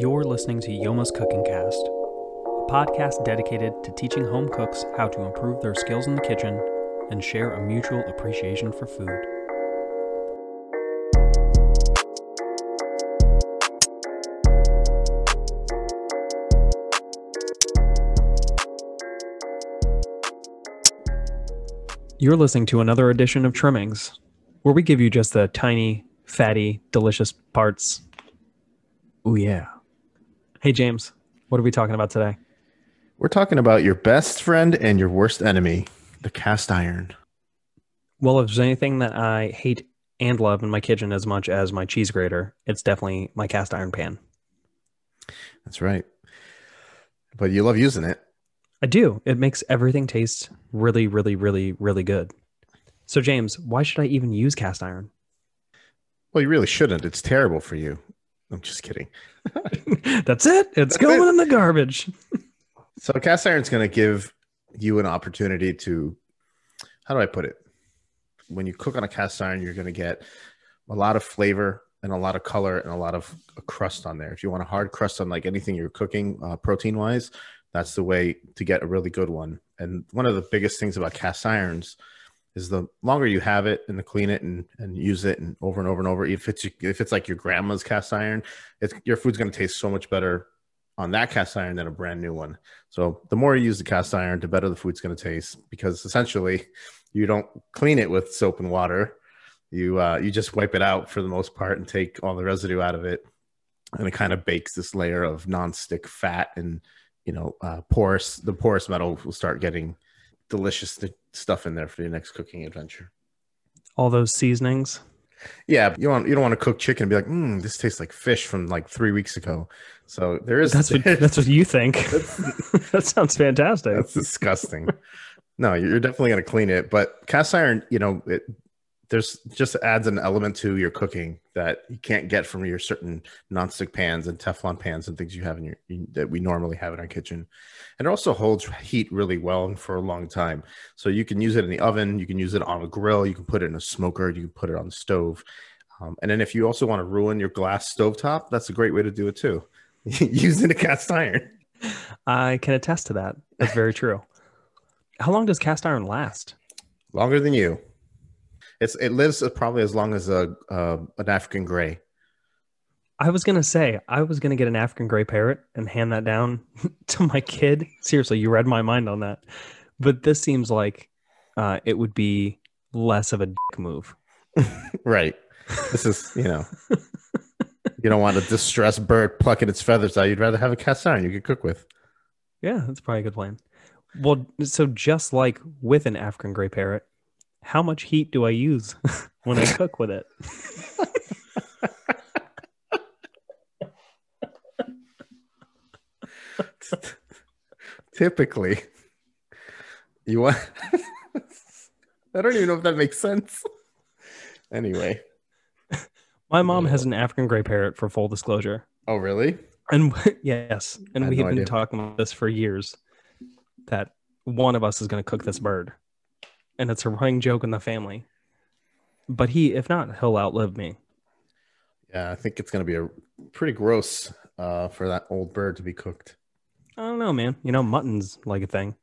You're listening to Yoma's Cooking Cast, a podcast dedicated to teaching home cooks how to improve their skills in the kitchen and share a mutual appreciation for food. You're listening to another edition of Trimmings, where we give you just the tiny, fatty, delicious parts. Oh, yeah. Hey, James, what are we talking about today? We're talking about your best friend and your worst enemy, the cast iron. Well, if there's anything that I hate and love in my kitchen as much as my cheese grater, it's definitely my cast iron pan. That's right. But you love using it. I do. It makes everything taste really, really, really, really good. So, James, why should I even use cast iron? Well, you really shouldn't. It's terrible for you. I'm just kidding. That's it. It's going in the garbage. So cast iron is going to give you an opportunity to, how do I put it? When you cook on a cast iron, you're going to get a lot of flavor and a lot of color and a lot of crust on there. If you want a hard crust on like anything you're cooking protein-wise, that's the way to get a really good one. And one of the biggest things about cast irons is the longer you have it and the clean it and use it and over and over and over, if it's like your grandma's cast iron, your food's going to taste so much better on that cast iron than a brand new one. So the more you use the cast iron, the better the food's going to taste, because essentially you don't clean it with soap and water. You just wipe it out for the most part and take all the residue out of it. And it kind of bakes this layer of nonstick fat, and, you know, the porous metal will start getting delicious stuff in there for your next cooking adventure. All those seasonings. Yeah, you don't want to cook chicken and be like, this tastes like fish from like 3 weeks ago. So there is. That's what you think. That sounds fantastic. That's disgusting. No, you're definitely going to clean it, but cast iron, there's just adds an element to your cooking that you can't get from your certain nonstick pans and Teflon pans and things you have in that we normally have in our kitchen. And it also holds heat really well for a long time. So you can use it in the oven, you can use it on a grill, you can put it in a smoker, you can put it on the stove. And then if you also want to ruin your glass stovetop, that's a great way to do it too. Using a cast iron. I can attest to that. That's very true. How long does cast iron last? Longer than you. It lives probably as long as an African gray. I was going to say, I was going to get an African gray parrot and hand that down to my kid. Seriously, you read my mind on that. But this seems like it would be less of a dick move. Right. This is, you don't want a distressed bird plucking its feathers out. You'd rather have a cast iron you could cook with. Yeah, that's probably a good plan. Well, so just like with an African gray parrot, how much heat do I use when I cook with it? Typically, you want... I don't even know if that makes sense. Anyway. My mom has an African gray parrot, for full disclosure. Oh, really? And yes. And we have been talking about this for years, that one of us is going to cook this bird. And it's a running joke in the family. But if not, he'll outlive me. Yeah, I think it's going to be pretty gross for that old bird to be cooked. I don't know, man. Mutton's like a thing.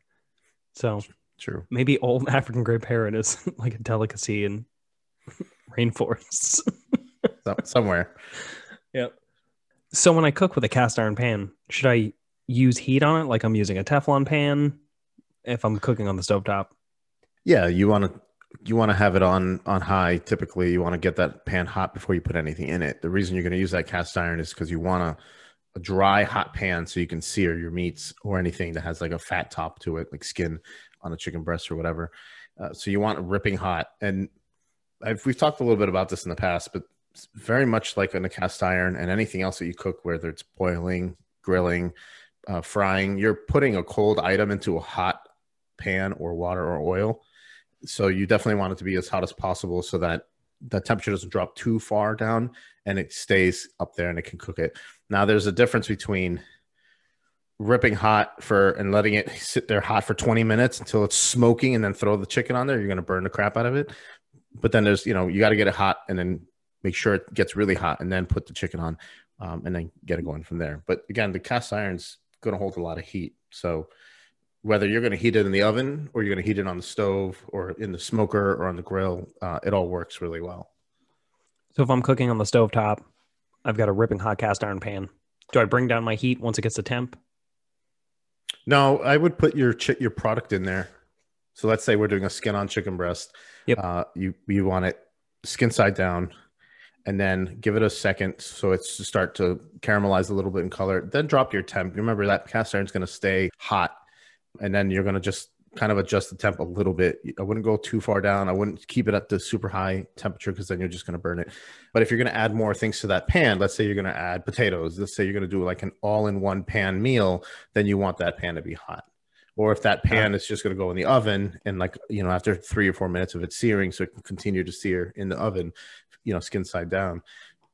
So true. Maybe old African gray parrot is like a delicacy in rainforests. Somewhere. Yep. So when I cook with a cast iron pan, should I use heat on it like I'm using a Teflon pan if I'm cooking on the stovetop? Yeah, you want to have it on high. Typically, you want to get that pan hot before you put anything in it. The reason you're going to use that cast iron is because you want a dry, hot pan so you can sear your meats or anything that has like a fat top to it, like skin on a chicken breast or whatever. So you want it ripping hot. And we've talked a little bit about this in the past, but it's very much like on a cast iron and anything else that you cook, whether it's boiling, grilling, frying, you're putting a cold item into a hot pan or water or oil. So you definitely want it to be as hot as possible so that the temperature doesn't drop too far down and it stays up there and it can cook it. Now, there's a difference between ripping hot and letting it sit there hot for 20 minutes until it's smoking and then throw the chicken on there. You're going to burn the crap out of it. But then there's, you got to get it hot and then make sure it gets really hot and then put the chicken on. and then get it going from there. But again, the cast iron's going to hold a lot of heat. So whether you're going to heat it in the oven or you're going to heat it on the stove or in the smoker or on the grill, it all works really well. So if I'm cooking on the stovetop, I've got a ripping hot cast iron pan. Do I bring down my heat once it gets to temp? No, I would put your product in there. So let's say we're doing a skin-on chicken breast. Yep. You want it skin side down, and then give it a second so it's to start to caramelize a little bit in color. Then drop your temp. Remember that cast iron is going to stay hot, and then you're going to just kind of adjust the temp a little bit. I wouldn't go too far down. I wouldn't keep it at the super high temperature because then you're just going to burn it. But if you're going to add more things to that pan, let's say you're going to add potatoes. Let's say you're going to do like an all-in-one pan meal, then you want that pan to be hot. Or if that pan is just going to go in the oven and like, you know, after 3 or 4 minutes of it searing, so it can continue to sear in the oven, you know, skin side down,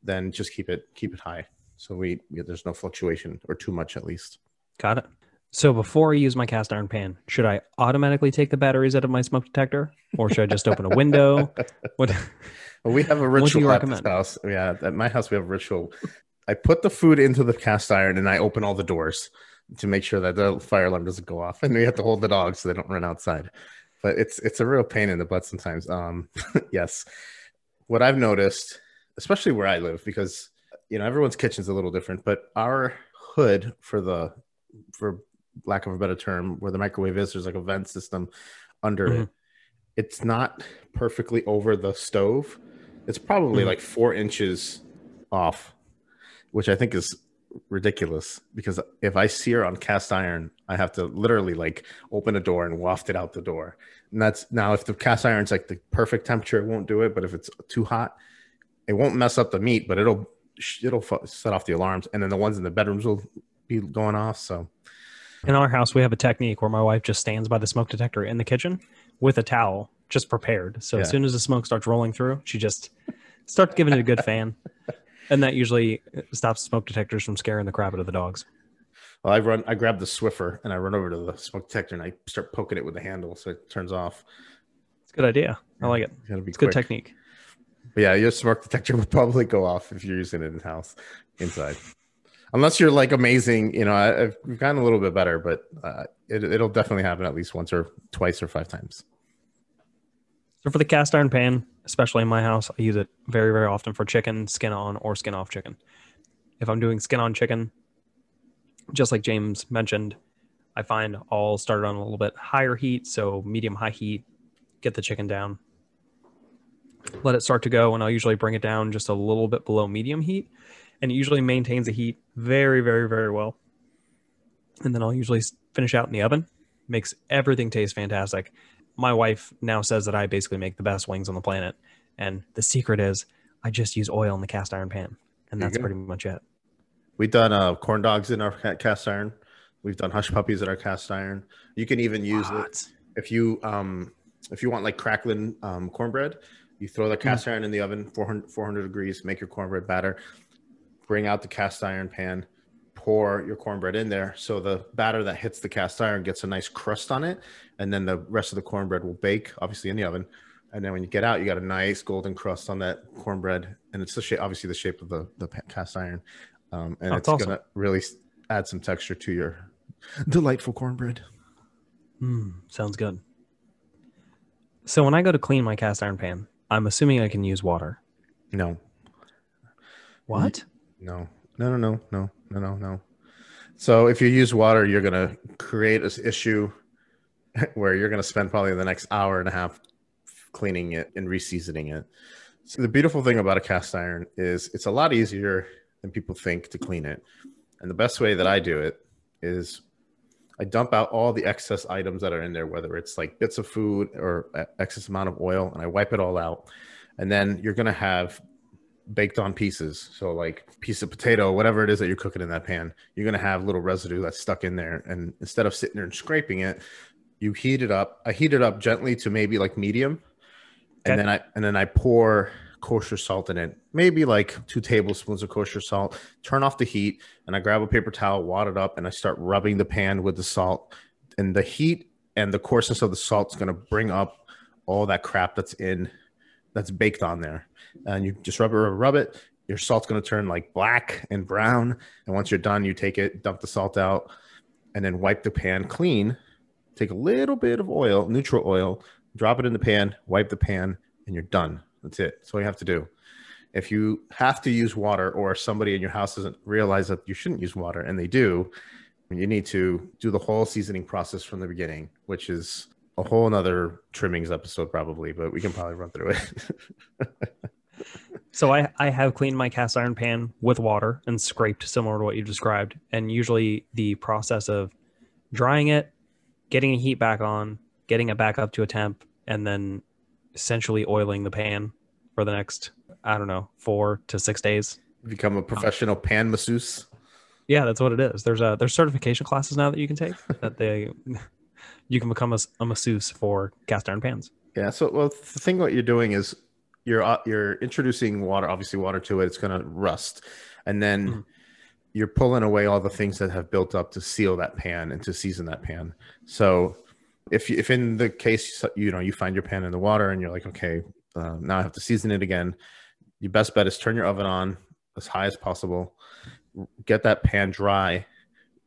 then just keep it high. So there's no fluctuation or too much at least. Got it. So before I use my cast iron pan, should I automatically take the batteries out of my smoke detector, or should I just open a window? Well, we have a ritual at this house. Yeah, at my house we have a ritual. I put the food into the cast iron and I open all the doors to make sure that the fire alarm doesn't go off, and we have to hold the dogs so they don't run outside. But it's a real pain in the butt sometimes. Yes, what I've noticed, especially where I live, because you know everyone's kitchen's a little different, but our hood for lack of a better term, where the microwave is, there's like a vent system under it. It's not perfectly over the stove. It's probably like 4 inches off, which I think is ridiculous, because if I sear on cast iron, I have to literally like open a door and waft it out the door. And that's now if the cast iron's like the perfect temperature, it won't do it. But if it's too hot, it won't mess up the meat, but it'll set off the alarms. And then the ones in the bedrooms will be going off. So in our house, we have a technique where my wife just stands by the smoke detector in the kitchen with a towel, just prepared. So as soon as the smoke starts rolling through, she just starts giving it a good fan. And that usually stops smoke detectors from scaring the crap out of the dogs. Well, I grab the Swiffer and I run over to the smoke detector and I start poking it with the handle so it turns off. It's a good idea. I like it. It's a good technique. But yeah, your smoke detector would probably go off if you're using it in the house inside. Unless you're like amazing, you know, we've gotten a little bit better, but it'll definitely happen at least once or twice or 5 times. So for the cast iron pan, especially in my house, I use it very, very often for chicken, skin on or skin off chicken. If I'm doing skin on chicken, just like James mentioned, I find I'll start it on a little bit higher heat. So medium high heat, get the chicken down, let it start to go. And I'll usually bring it down just a little bit below medium heat. And it usually maintains the heat very, very, very well. And then I'll usually finish out in the oven. Makes everything taste fantastic. My wife now says that I basically make the best wings on the planet. And the secret is I just use oil in the cast iron pan. And that's pretty much it. We've done corn dogs in our cast iron. We've done hush puppies in our cast iron. You can even use it if you want like crackling cornbread. You throw the cast iron in the oven, 400 degrees, make your cornbread batter. Bring out the cast iron pan, pour your cornbread in there. So the batter that hits the cast iron gets a nice crust on it. And then the rest of the cornbread will bake, obviously in the oven. And then when you get out, you got a nice golden crust on that cornbread. And it's obviously the shape of the cast iron. And it's awesome. Going to really add some texture to your delightful cornbread. Sounds good. So when I go to clean my cast iron pan, I'm assuming I can use water. No. What? No. So if you use water, you're going to create an issue where you're going to spend probably the next hour and a half cleaning it and re-seasoning it. So the beautiful thing about a cast iron is it's a lot easier than people think to clean it. And the best way that I do it is I dump out all the excess items that are in there, whether it's like bits of food or excess amount of oil, and I wipe it all out. And then you're going to have baked on pieces. So like piece of potato, whatever it is that you're cooking in that pan, you're going to have little residue that's stuck in there. And instead of sitting there and scraping it, you heat it up. I heat it up gently to maybe like medium. Okay. And then I pour kosher salt in it, maybe like 2 tablespoons of kosher salt, turn off the heat. And I grab a paper towel, wad it up, and I start rubbing the pan with the salt, and the heat and the coarseness of the salt is going to bring up all that crap that's baked on there. And you just rub it. Your salt's going to turn like black and brown. And once you're done, you take it, dump the salt out, and then wipe the pan clean. Take a little bit of oil, neutral oil, drop it in the pan, wipe the pan, and you're done. That's it. That's all you have to do. If you have to use water, or somebody in your house doesn't realize that you shouldn't use water, and they do, you need to do the whole seasoning process from the beginning, which is a whole nother trimmings episode probably, but we can probably run through it. So I have cleaned my cast iron pan with water and scraped, similar to what you described. And usually the process of drying it, getting the heat back on, getting it back up to a temp, and then essentially oiling the pan for the next, I don't know, 4 to 6 days. Become a professional pan masseuse. Yeah, that's what it is. There's certification classes now that you can take that you can become a masseuse for cast iron pans. Yeah. So, well, the thing what you're doing is you're introducing water, obviously water to it. It's going to rust, and then you're pulling away all the things that have built up to seal that pan and to season that pan. So, if in the case you find your pan in the water and you're like, okay, now I have to season it again. Your best bet is turn your oven on as high as possible. Get that pan dry.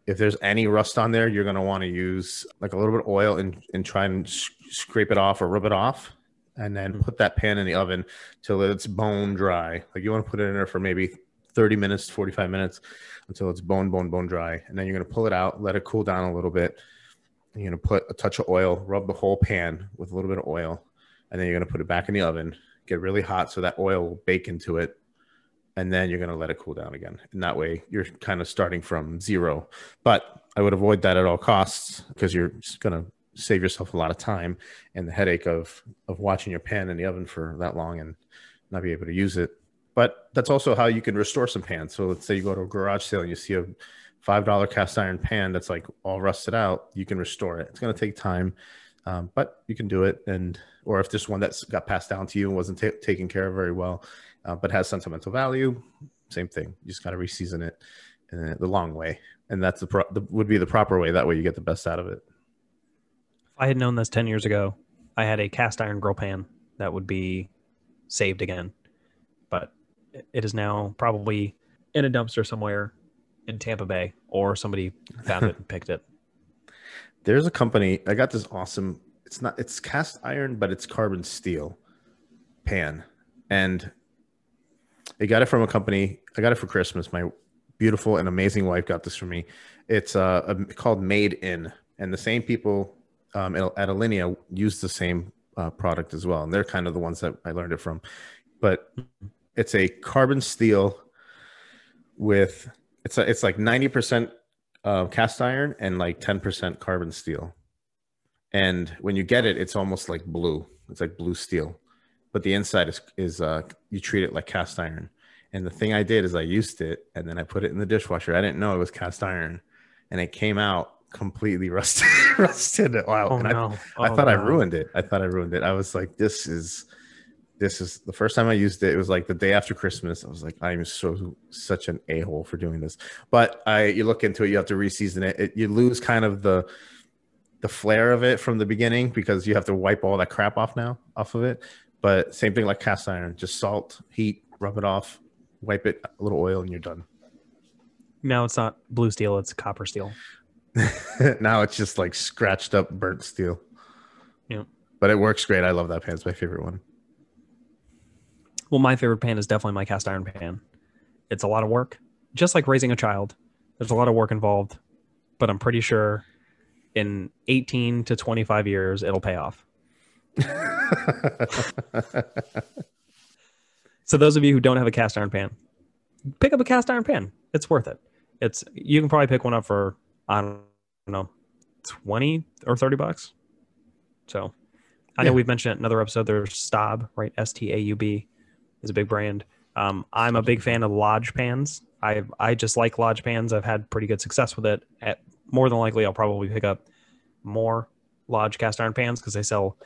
If there's any rust on there, you're going to want to use like a little bit of oil and try and scrape it off or rub it off, and then put that pan in the oven till it's bone dry. Like you want to put it in there for maybe 30 minutes, 45 minutes until it's bone dry. And then you're going to pull it out, let it cool down a little bit. You're going to put a touch of oil, rub the whole pan with a little bit of oil, and then you're going to put it back in the oven, get really hot so that oil will bake into it. And then you're going to let it cool down again. And that way you're kind of starting from zero. But I would avoid that at all costs, because you're just going to save yourself a lot of time and the headache of watching your pan in the oven for that long and not be able to use it. But that's also how you can restore some pans. So let's say you go to a garage sale and you see a $5 cast iron pan that's like all rusted out. You can restore it. It's going to take time, but you can do it. And or if there's one that's got passed down to you and wasn't taken care of very well, but has sentimental value, same thing. You just got to reseason it the long way, and that's would be the proper way. That way, you get the best out of it. If I had known this 10 years ago, I had a cast iron grill pan that would be saved again, but it is now probably in a dumpster somewhere in Tampa Bay, or somebody found it and picked it. There's a company. I got this awesome. It's cast iron, but it's carbon steel pan, and I got it from a company. I got it for Christmas. My beautiful and amazing wife got this for me. It's called Made In. And the same people at Alinea use the same product as well. And they're kind of the ones that I learned it from. But it's a carbon steel with, it's like 90% cast iron and like 10% carbon steel. And when you get it, it's almost like blue. It's like blue steel. But the inside is you treat it like cast iron. And the thing I did is I used it, and then I put it in the dishwasher. I didn't know it was cast iron, and it came out completely rusted. Wow. Oh, and no. I ruined it. I thought I ruined it. I was like, this is the first time I used it. It was like the day after Christmas. I was like, I'm such an a-hole for doing this. But you look into it, you have to reseason it. You lose kind of the flair of it from the beginning, because you have to wipe all that crap off of it. But same thing like cast iron, just salt, heat, rub it off, wipe it, a little oil, and you're done. Now it's not blue steel, it's copper steel. Now it's just like scratched up burnt steel. Yeah. But it works great. I love that pan. It's my favorite one. Well, my favorite pan is definitely my cast iron pan. It's a lot of work. Just like raising a child, there's a lot of work involved. But I'm pretty sure in 18 to 25 years, it'll pay off. So those of you who don't have a cast iron pan, pick up a cast iron pan. It's worth it. You can probably pick one up for, I don't know, 20 or 30 bucks. So I know we've mentioned it in another episode. There's Staub, right? STAUB is a big brand. I'm a big fan of Lodge pans. I just like Lodge pans. I've had pretty good success with it. More than likely, I'll probably pick up more Lodge cast iron pans, because they sell,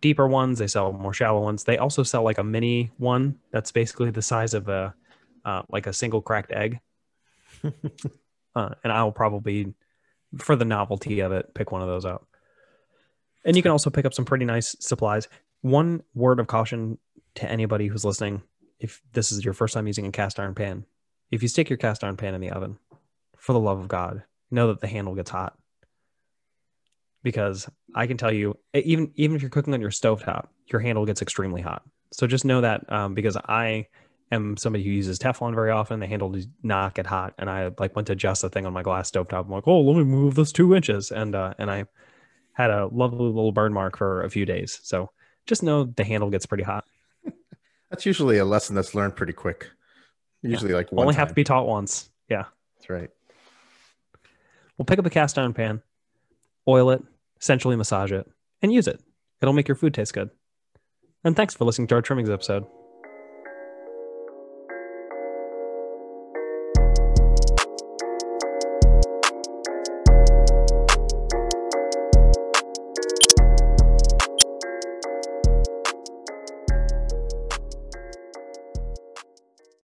deeper ones. They sell more shallow ones. They also sell like a mini one that's basically the size of a single cracked egg. And I'll probably, for the novelty of it, pick one of those up. And you can also pick up some pretty nice supplies. One word of caution to anybody who's listening: if this is your first time using a cast iron pan, if you stick your cast iron pan in the oven, for the love of God, know that the handle gets hot. Because I can tell you, even if you're cooking on your stovetop, your handle gets extremely hot. So just know that, because I am somebody who uses Teflon very often. The handle does not get hot. And I like went to adjust the thing on my glass stovetop. I'm like, oh, let me move this 2 inches. And I had a lovely little burn mark for a few days. So just know the handle gets pretty hot. That's usually a lesson that's learned pretty quick. Usually yeah. Like one only time. Have to be taught once. Yeah, that's right. We'll pick up a cast iron pan, oil it, essentially massage it, and use it. It'll make your food taste good. And thanks for listening to our Trimmings episode.